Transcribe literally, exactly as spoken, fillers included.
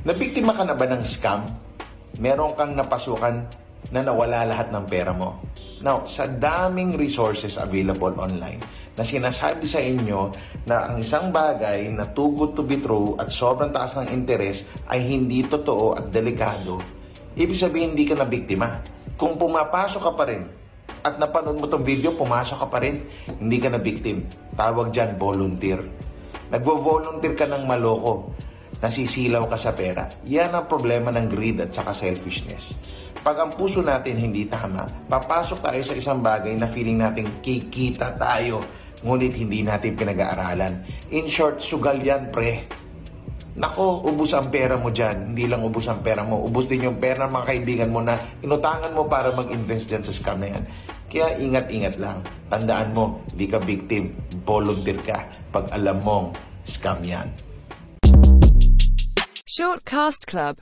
Nabiktima ka na ba ng scam? Meron kang napasukan na nawala lahat ng pera mo. Now, sa daming resources available online na sinasabi sa inyo na ang isang bagay na too good to be true at sobrang taas ng interes ay hindi totoo at delikado, ibig sabihin hindi ka na biktima. Kung pumapasok ka pa rin at napanood mo tong video, pumasok ka pa rin, hindi ka na victim. Tawag dyan, volunteer. Nagvo-volunteer ka ng maloko. Nasisilaw ka sa pera. Yan ang problema ng greed at saka selfishness. Pag ang puso natin hindi tama, papasok tayo sa isang bagay na feeling natin kikita tayo, ngunit hindi natin pinag-aaralan. In short, sugal yan, pre. Nako, ubus ang pera mo dyan. Hindi lang ubus ang pera mo, ubus din yung pera ng mga kaibigan mo na inutangan mo para mag-invest dyan sa scam na yan. Kaya ingat-ingat lang. Tandaan mo, hindi ka victim, volunteer ka pag alam mong scam yan. Shortcast Club.